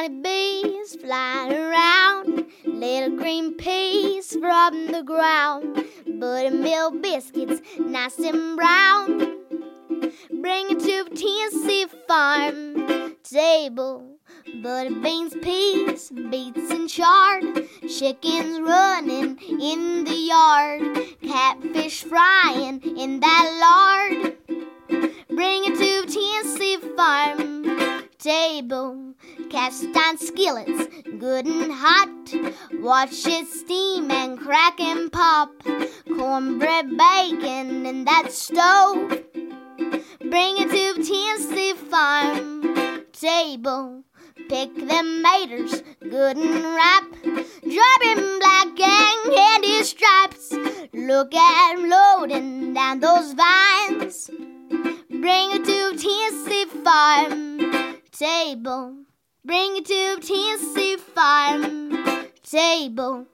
honey bees flying around, little green peas from the ground, buttermilk biscuits nice and brown. Bring it to Tennessee Farm Table, butter beans, peas, beets and chard, chickens running in the yard, catfish frying in that lard. Bring it to Tennessee Farm Table, cast iron skillets good and hot, watch it steam and crack and pop, cornbread bacon in that stove. Bring it to Tennessee Farm Table, pick them maters good and ripe, drop in black and candy stripes, look at 'em loading down those vines. Bring it to Tennessee Farm Table, bring it to Tennessee Farm Table.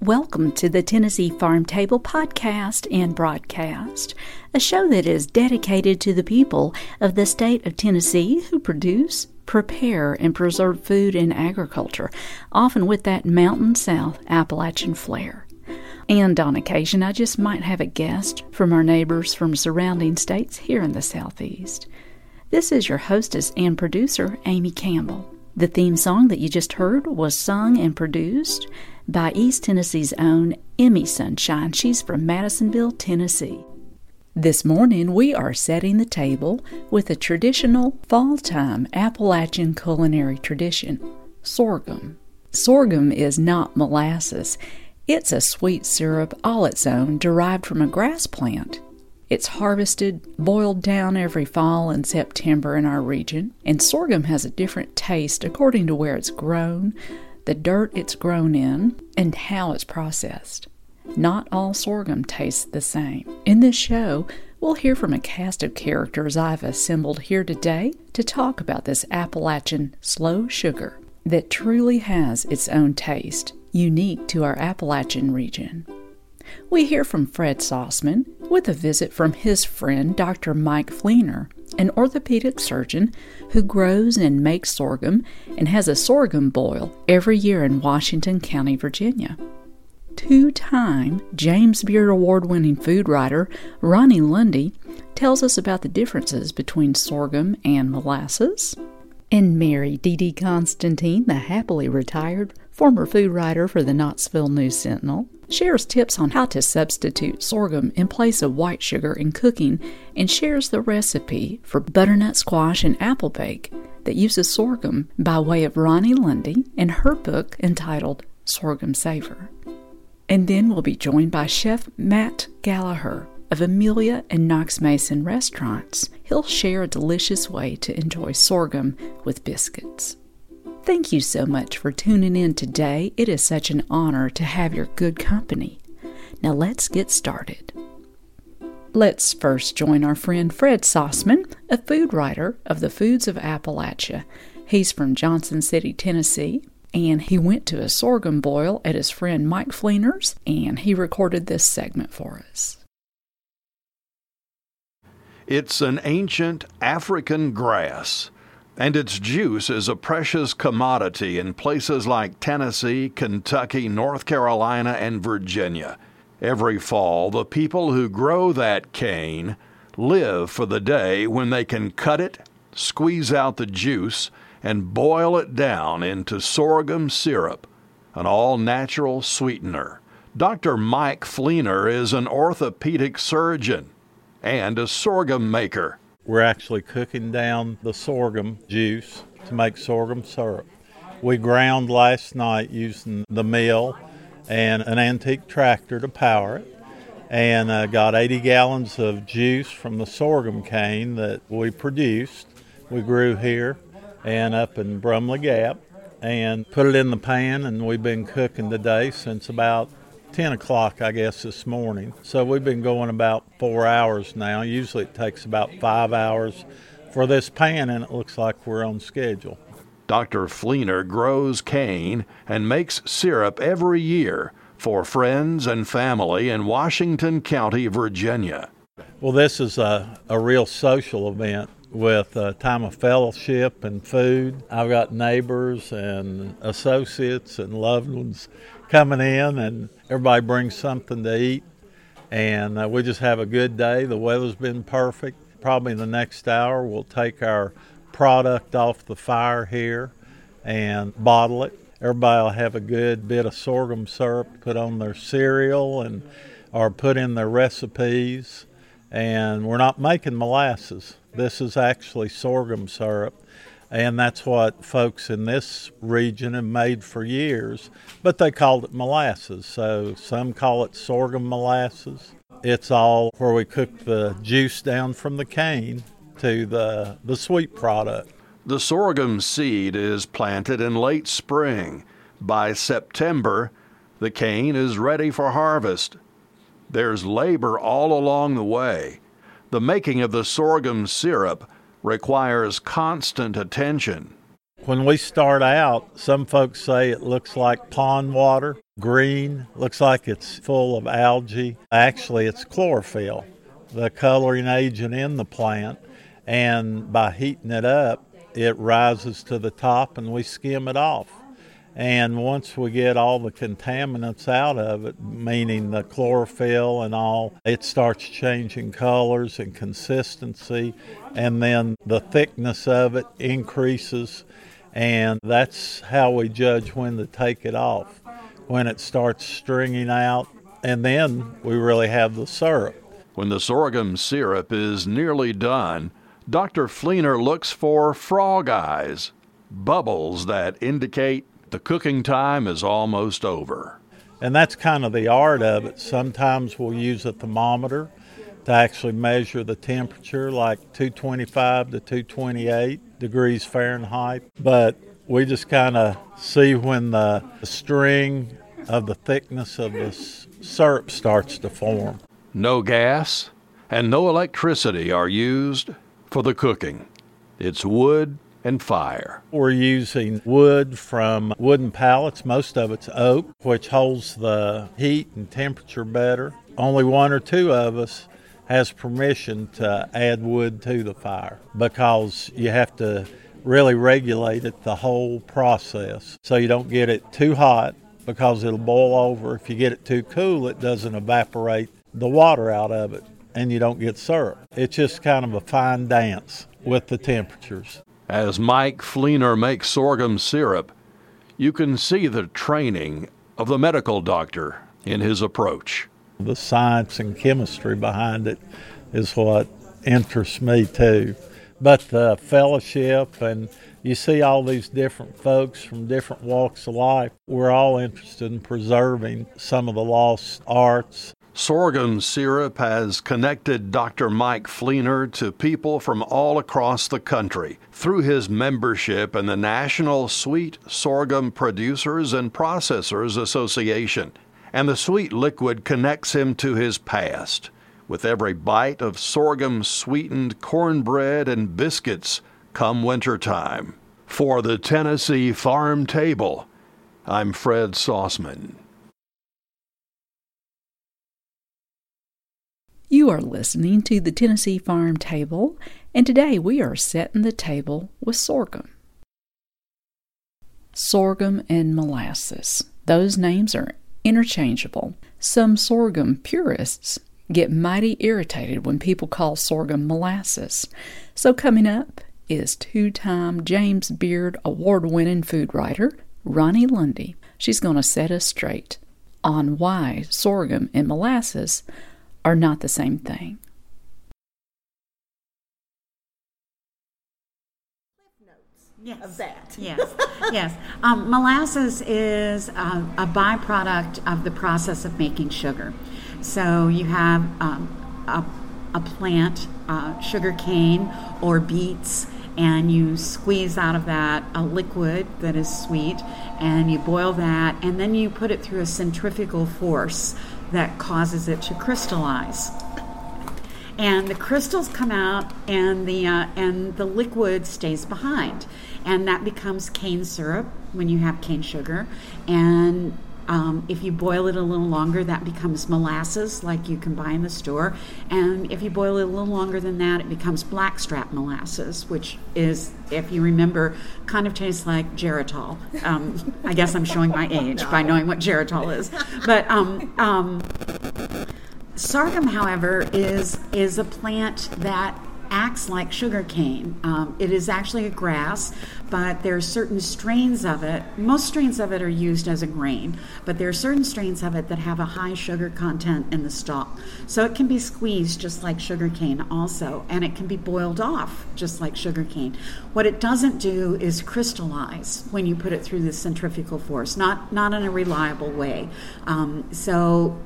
Welcome to the Tennessee Farm Table podcast and broadcast, a show that is dedicated to the people of the state of Tennessee who produce, prepare, and preserve food and agriculture, often with that Mountain South Appalachian flair. And on occasion, I just might have a guest from our neighbors from surrounding states here in the Southeast. This is your hostess and producer, Amy Campbell. The theme song that you just heard was sung and produced by East Tennessee's own Emmy Sunshine. She's from Madisonville, Tennessee. This morning, we are setting the table with a traditional fall-time Appalachian culinary tradition, sorghum. Sorghum is not molasses. It's a sweet syrup all its own, derived from a grass plant. It's harvested, boiled down every fall and September in our region, and sorghum has a different taste according to where it's grown, the dirt it's grown in, and how it's processed. Not all sorghum tastes the same. In this show, we'll hear from a cast of characters I've assembled here today to talk about this Appalachian slow sugar that truly has its own taste, unique to our Appalachian region. We hear from Fred Sauceman with a visit from his friend Dr. Mike Fleener, an orthopedic surgeon who grows and makes sorghum and has a sorghum boil every year in Washington County, Virginia. Two-time James Beard Award-winning food writer Ronnie Lundy tells us about the differences between sorghum and molasses. And Mary D. Constantine, the happily retired former food writer for the Knoxville News Sentinel, shares tips on how to substitute sorghum in place of white sugar in cooking and shares the recipe for butternut squash and apple bake that uses sorghum by way of Ronnie Lundy and her book entitled Sorghum Savor. And then we'll be joined by Chef Matt Gallagher of Amelia and Knox Mason Restaurants. He'll share a delicious way to enjoy sorghum with biscuits. Thank you so much for tuning in today. It is such an honor to have your good company. Now let's get started. Let's first join our friend Fred Sauceman, a food writer of the Foods of Appalachia. He's from Johnson City, Tennessee, and he went to a sorghum boil at his friend Mike Fleener's, and he recorded this segment for us. It's an ancient African grass, and its juice is a precious commodity in places like Tennessee, Kentucky, North Carolina, and Virginia. Every fall, the people who grow that cane live for the day when they can cut it, squeeze out the juice, and boil it down into sorghum syrup, an all-natural sweetener. Dr. Mike Fleener is an orthopedic surgeon and a sorghum maker. We're actually cooking down the sorghum juice to make sorghum syrup. We ground last night using the mill and an antique tractor to power it, and got 80 gallons of juice from the sorghum cane that we produced. We grew here and up in Brumley Gap and put it in the pan, and we've been cooking today since about 10 o'clock, I guess, this morning. So we've been going about 4 hours now. Usually it takes about 5 hours for this pan, and it looks like we're on schedule. Dr. Fleener grows cane and makes syrup every year for friends and family in Washington County, Virginia. Well, this is a real social event with a time of fellowship and food. I've got neighbors and associates and loved ones coming in, and everybody brings something to eat. And we just have a good day. The weather's been perfect. Probably in the next hour, we'll take our product off the fire here and bottle it. Everybody will have a good bit of sorghum syrup to put on their cereal and or put in their recipes. And we're not making molasses. This is actually sorghum syrup. And that's what folks in this region have made for years, but they called it molasses. So some call it sorghum molasses. It's all where we cook the juice down from the cane to the sweet product. The sorghum seed is planted in late spring. By September, the cane is ready for harvest. There's labor all along the way. The making of the sorghum syrup requires constant attention. When we start out, some folks say it looks like pond water, green, looks like it's full of algae. Actually, it's chlorophyll, the coloring agent in the plant, and by heating it up, it rises to the top and we skim it off. And once we get all the contaminants out of it, meaning the chlorophyll and all, it starts changing colors and consistency, and then the thickness of it increases, and that's how we judge when to take it off, when it starts stringing out, and then we really have the syrup. When the sorghum syrup is nearly done, Dr. Fleener looks for frog eyes, bubbles that indicate the cooking time is almost over. And that's kind of the art of it. Sometimes we'll use a thermometer to actually measure the temperature, like 225 to 228 degrees Fahrenheit. But we just kind of see when the string of the thickness of the syrup starts to form. No gas and no electricity are used for the cooking. It's wood and fire. We're using wood from wooden pallets. Most of it's oak, which holds the heat and temperature better. Only one or two of us has permission to add wood to the fire because you have to really regulate it, the whole process, so you don't get it too hot because it'll boil over. If you get it too cool, it doesn't evaporate the water out of it and you don't get syrup. It's just kind of a fine dance with the temperatures. As Mike Fleener makes sorghum syrup, you can see the training of the medical doctor in his approach. The science and chemistry behind it is what interests me too. But the fellowship, and you see all these different folks from different walks of life. We're all interested in preserving some of the lost arts. Sorghum syrup has connected Dr. Mike Fleener to people from all across the country through his membership in the National Sweet Sorghum Producers and Processors Association. And the sweet liquid connects him to his past, with every bite of sorghum-sweetened cornbread and biscuits come wintertime. For the Tennessee Farm Table, I'm Fred Sauceman. You are listening to the Tennessee Farm Table, and today we are setting the table with sorghum. Sorghum and molasses. Those names are interchangeable. Some sorghum purists get mighty irritated when people call sorghum molasses. So coming up is two-time James Beard award-winning food writer Ronnie Lundy. She's going to set us straight on why sorghum and molasses are not the same thing. Yes. Of that. Yes, yes. Molasses is a byproduct of the process of making sugar. So you have a plant, sugar cane or beets, and you squeeze out of that a liquid that is sweet, and you boil that, and then you put it through a centrifugal force that causes it to crystallize, and the crystals come out, and the liquid stays behind, and that becomes cane syrup when you have cane sugar, and If you boil it a little longer, that becomes molasses like you can buy in the store. And if you boil it a little longer than that, it becomes blackstrap molasses, which is, if you remember, kind of tastes like geritol. I guess I'm showing my age by knowing what geritol is. But sorghum, however, is a plant that acts like sugar cane. It is actually a grass, but there are certain strains of it. Most strains of it are used as a grain, but there are certain strains of it that have a high sugar content in the stalk. So it can be squeezed just like sugar cane also, and it can be boiled off just like sugar cane. What it doesn't do is crystallize when you put it through the centrifugal force, not in a reliable way. So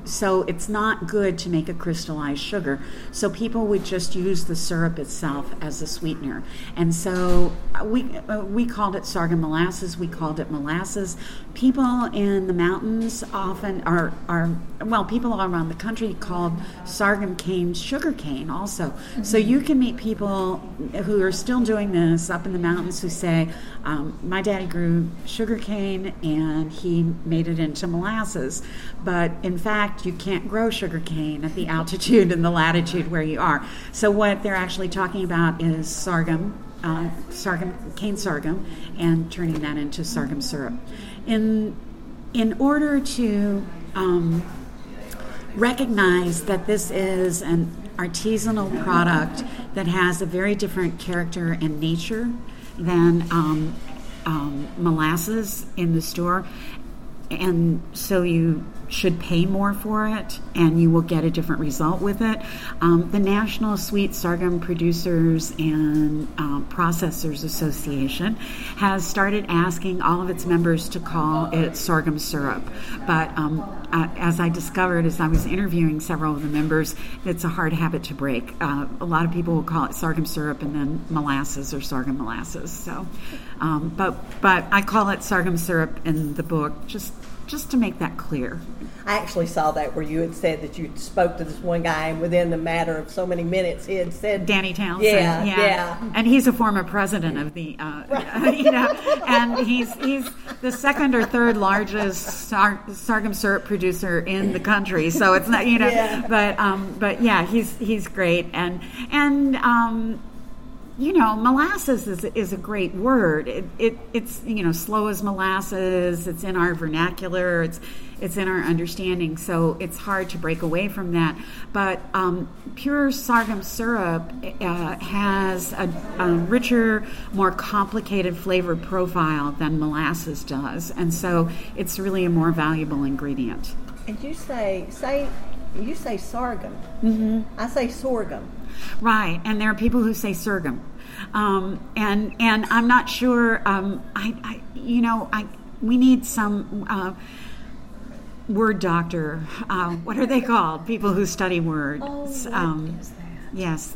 it's not good to make a crystallized sugar. So people would just use the syrup itself as a sweetener. And so we called it sorghum molasses. We called it molasses. People in the mountains often are people all around the country called sorghum cane sugar cane also. Mm-hmm. So you can meet people who are still doing this up in the mountains who say, my daddy grew sugar cane and he made it into molasses. But in fact, you can't grow sugar cane at the altitude and the latitude where you are. So what they're actually talking about is cane sorghum, and turning that into sorghum syrup. In order to recognize that this is an artisanal product that has a very different character and nature than molasses in the store, and so you should pay more for it and you will get a different result with it. The National Sweet Sorghum Producers and Processors Association has started asking all of its members to call it sorghum syrup. But as I discovered as I was interviewing several of the members, it's a hard habit to break. A lot of people will call it sorghum syrup and then molasses or sorghum molasses. So, but I call it sorghum syrup in the book, just to make that clear. I actually saw that where you had said that you spoke to this one guy, and within the matter of so many minutes, he had said Danny Townsend. Yeah. And he's a former president of the, right. And he's the second or third largest sorghum syrup producer in the country. So it's not, but yeah, he's great, and. Molasses is a great word. It's slow as molasses. It's in our vernacular. It's in our understanding. So it's hard to break away from that. But pure sorghum syrup has a richer, more complicated flavor profile than molasses does, and so it's really a more valuable ingredient. And you say sorghum. Mm-hmm. I say sorghum. Right, and there are people who say sorghum, and I'm not sure. We need some word doctor. What are they called? People who study words. Oh, what is that? Yes,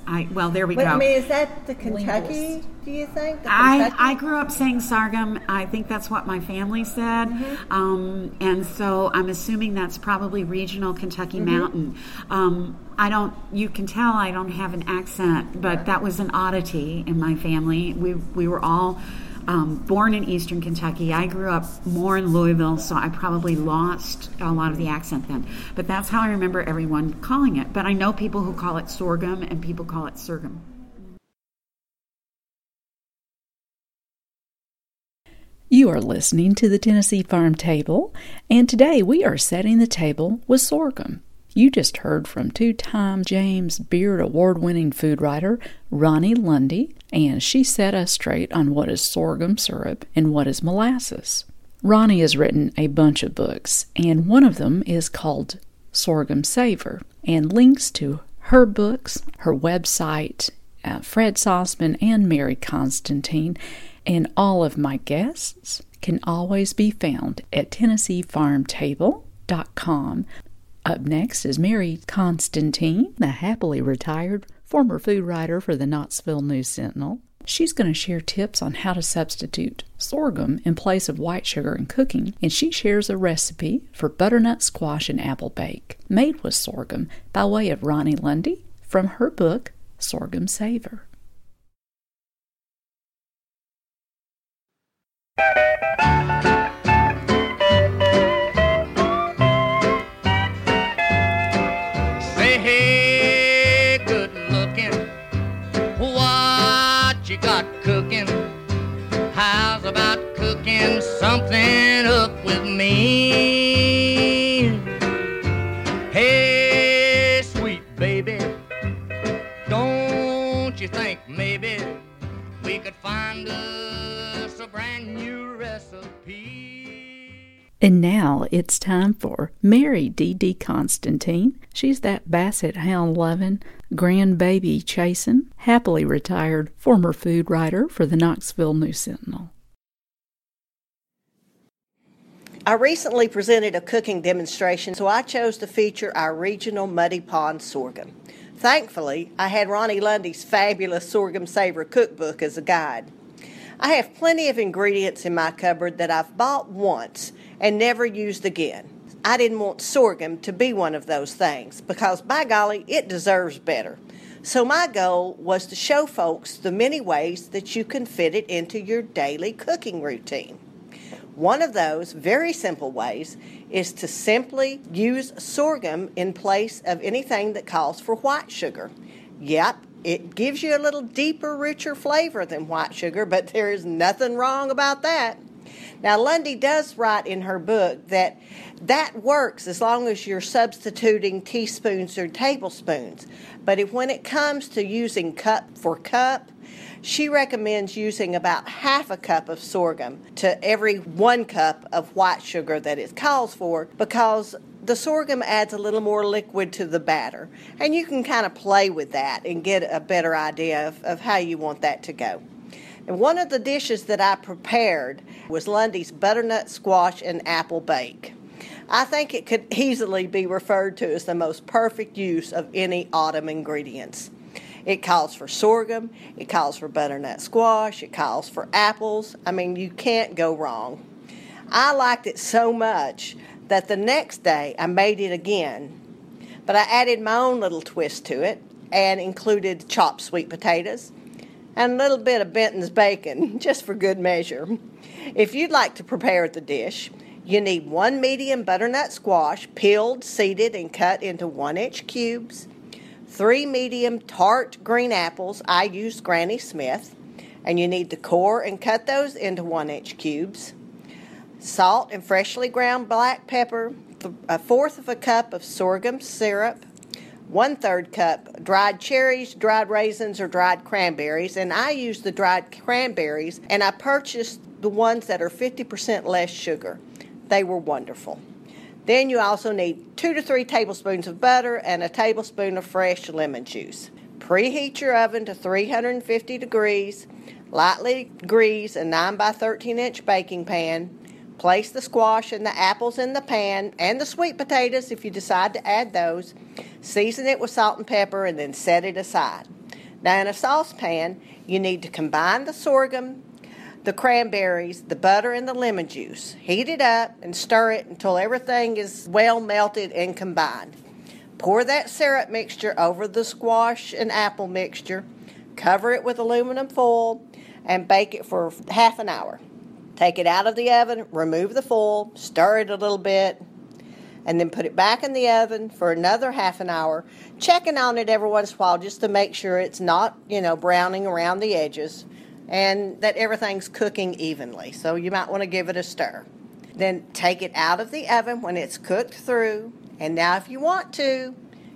there we go. I mean, is that the Kentucky? Linguist. Do you think? I grew up saying sorghum. I think that's what my family said, mm-hmm. And so I'm assuming that's probably regional Kentucky mm-hmm. mountain. You can tell I don't have an accent, but that was an oddity in my family. We were all born in Eastern Kentucky. I grew up more in Louisville, so I probably lost a lot of the accent then. But that's how I remember everyone calling it. But I know people who call it sorghum and people call it sorghum. You are listening to the Tennessee Farm Table, and today we are setting the table with sorghum. You just heard from two-time James Beard award-winning food writer Ronnie Lundy, and she set us straight on what is sorghum syrup and what is molasses. Ronnie has written a bunch of books, and one of them is called Sorghum Savor, and links to her books, her website, Fred Sauceman and Mary Constantine, and all of my guests can always be found at TennesseeFarmTable.com. Up next is Mary Constantine, the happily retired former food writer for the Knoxville News Sentinel. She's going to share tips on how to substitute sorghum in place of white sugar in cooking, and she shares a recipe for butternut squash and apple bake made with sorghum by way of Ronnie Lundy from her book, Sorghum Savor. you think maybe we could find us a brand new recipe? And now it's time for Mary D. D. Constantine. She's that basset hound loving, grandbaby chasing, happily retired former food writer for the Knoxville News Sentinel. I recently presented a cooking demonstration, so I chose to feature our regional Muddy Pond sorghum. Thankfully, I had Ronnie Lundy's fabulous Sorghum Savor cookbook as a guide. I have plenty of ingredients in my cupboard that I've bought once and never used again. I didn't want sorghum to be one of those things because, by golly, it deserves better. So my goal was to show folks the many ways that you can fit it into your daily cooking routine. One of those very simple ways is to simply use sorghum in place of anything that calls for white sugar. Yep, it gives you a little deeper, richer flavor than white sugar, but there is nothing wrong about that. Now, Lundy does write in her book that works as long as you're substituting teaspoons or tablespoons. But when it comes to using cup for cup, she recommends using about half a cup of sorghum to every 1 cup of white sugar that it calls for, because the sorghum adds a little more liquid to the batter. And you can kind of play with that and get a better idea of how you want that to go. And one of the dishes that I prepared was Lundy's butternut squash and apple bake. I think it could easily be referred to as the most perfect use of any autumn ingredients. It calls for sorghum, it calls for butternut squash, it calls for apples. I mean, you can't go wrong. I liked it so much that the next day I made it again, but I added my own little twist to it and included chopped sweet potatoes and a little bit of Benton's bacon, just for good measure. If you'd like to prepare the dish, you need 1 medium butternut squash, peeled, seeded, and cut into 1-inch cubes. 3 medium tart green apples, I used Granny Smith, and you need to core and cut those into 1-inch cubes. Salt and freshly ground black pepper, 1/4 cup of sorghum syrup, 1/3 cup dried cherries, dried raisins, or dried cranberries, and I use the dried cranberries, and I purchased the ones that are 50% less sugar. They were wonderful. Then you also need 2 to 3 tablespoons of butter and a tablespoon of fresh lemon juice. Preheat your oven to 350 degrees. Lightly grease a 9 by 13 inch baking pan. Place the squash and the apples in the pan and the sweet potatoes if you decide to add those. Season it with salt and pepper and then set it aside. Now in a saucepan, you need to combine the sorghum, the cranberries, the butter, and the lemon juice. Heat it up and stir it until everything is well melted and combined. Pour that syrup mixture over the squash and apple mixture, cover it with aluminum foil, and bake it for half an hour. Take it out of the oven, remove the foil, stir it a little bit, and then put it back in the oven for another half an hour, checking on it every once in a while just to make sure it's not, browning around the edges, and that everything's cooking evenly. So you might want to give it a stir. Then take it out of the oven when it's cooked through. And now if you want to,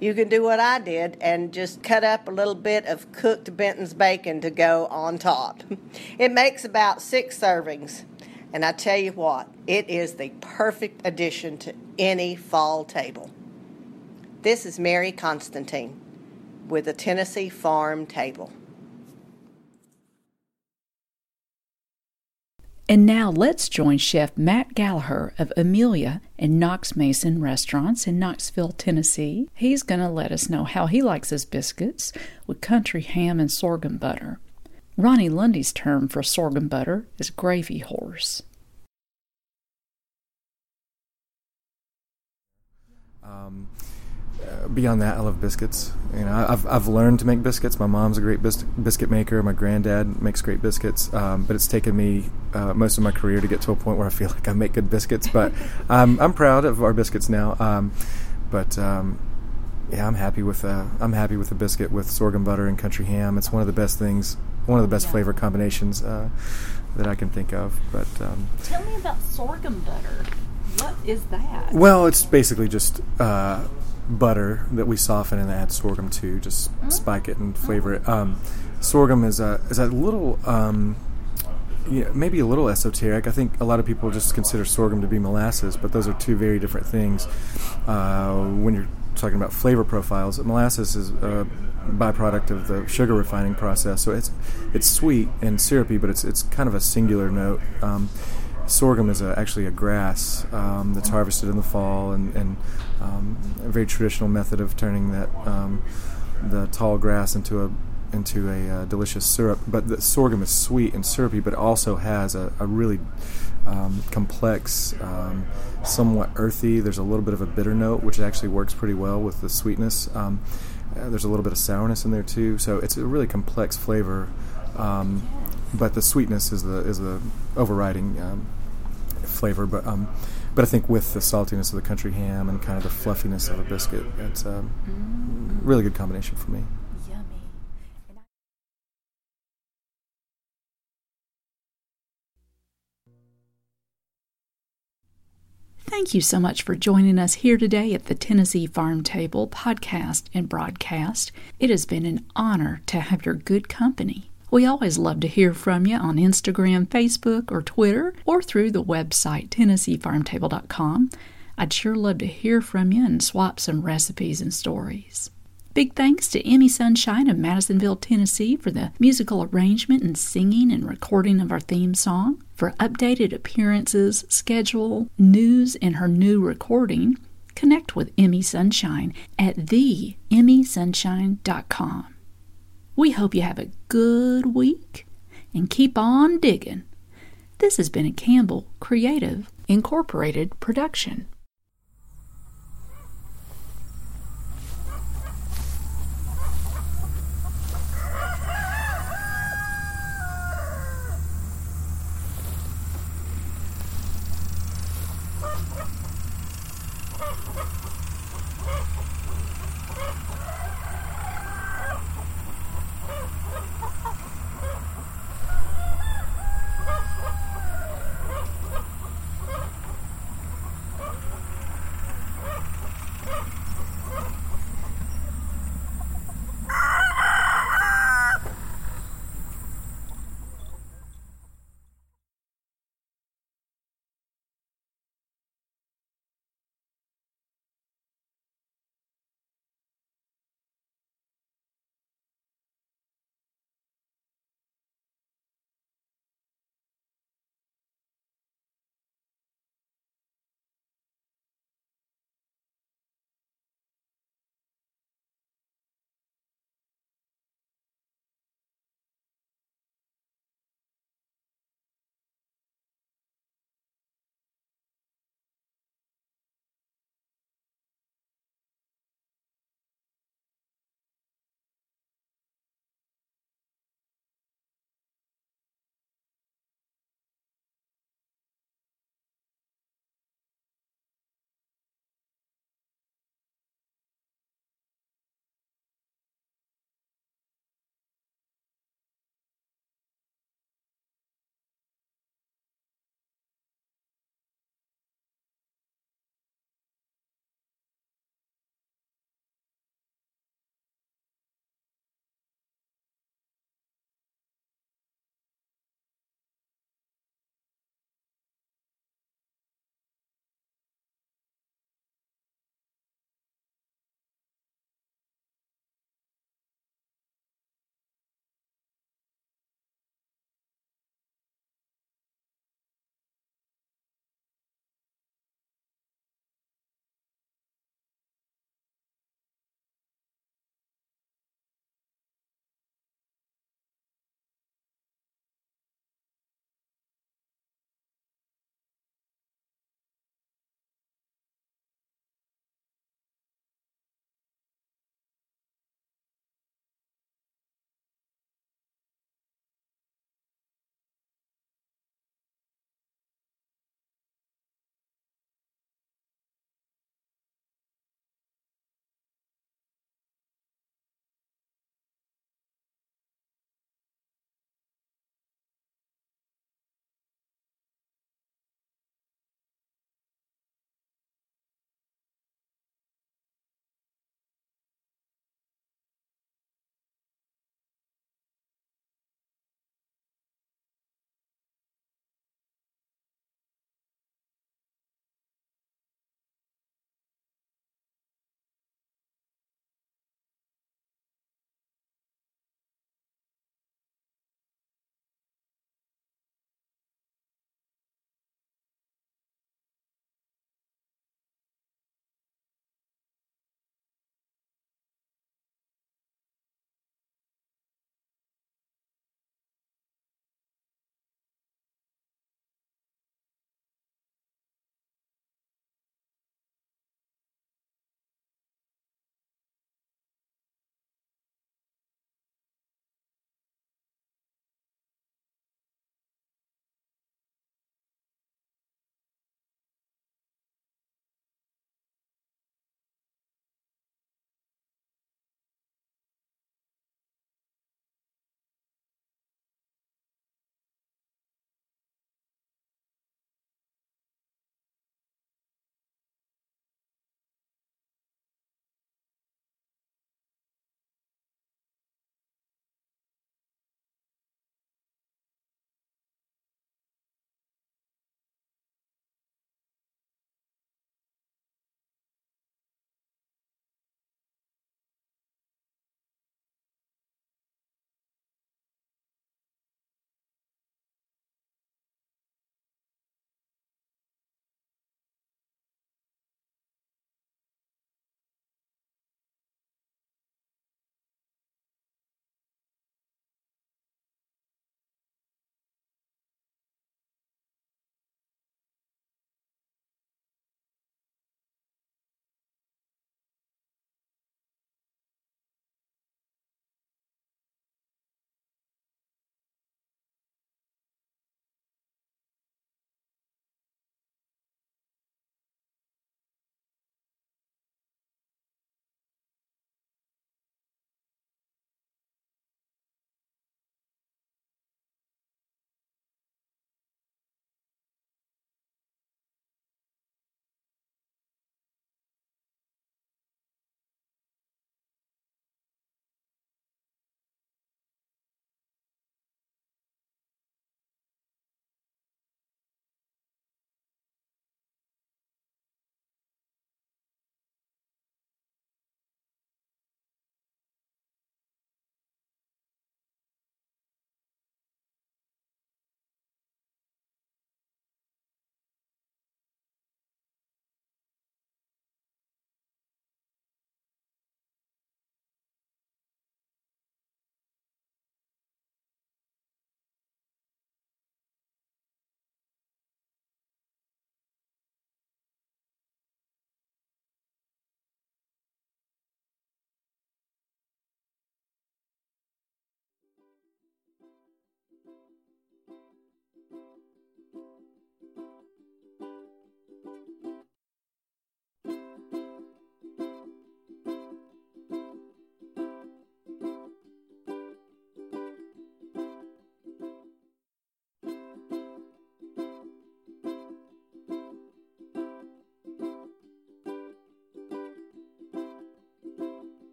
you can do what I did and just cut up a little bit of cooked Benton's bacon to go on top. It makes about 6 servings. And I tell you what, it is the perfect addition to any fall table. This is Mary Constantine with the Tennessee Farm Table. And now let's join Chef Matt Gallagher of Amelia and Knox Mason Restaurants in Knoxville, Tennessee. He's going to let us know how he likes his biscuits with country ham and sorghum butter. Ronnie Lundy's term for sorghum butter is gravy horse. Beyond that, I love biscuits. I've learned to make biscuits. My mom's a great biscuit maker. My granddad makes great biscuits. But it's taken me most of my career to get to a point where I feel like I make good biscuits. But I'm proud of our biscuits now. I'm happy with the biscuit with sorghum butter and country ham. It's one of the best things. One of the best flavor combinations that I can think of. But tell me about sorghum butter. What is that? Well, it's basically just butter that we soften and add sorghum to, just spike it and flavor it. sorghum is a little maybe a little esoteric. I think a lot of people just consider sorghum to be molasses, but those are two very different things. When you're talking about flavor profiles, molasses is a byproduct of the sugar refining process, so it's sweet and syrupy, but it's kind of a singular note. Sorghum is actually a grass that's harvested in the fall, and a very traditional method of turning that the tall grass into a delicious syrup. But the sorghum is sweet and syrupy, but also has a really complex, somewhat earthy. There's a little bit of a bitter note, which actually works pretty well with the sweetness. There's a little bit of sourness in there too, so it's a really complex flavor. But the sweetness is the overriding flavor. But I think with the saltiness of the country ham and kind of the fluffiness of a biscuit, it's a really good combination for me. Thank you so much for joining us here today at the Tennessee Farm Table podcast and broadcast. It has been an honor to have your good company. We always love to hear from you on Instagram, Facebook, or Twitter, or through the website TennesseeFarmTable.com. I'd sure love to hear from you and swap some recipes and stories. Big thanks to Emmy Sunshine of Madisonville, Tennessee for the musical arrangement and singing and recording of our theme song. For updated appearances, schedule, news, and her new recording, connect with Emmy Sunshine at theemmysunshine.com. We hope you have a good week and keep on digging. This has been a Campbell Creative Incorporated production.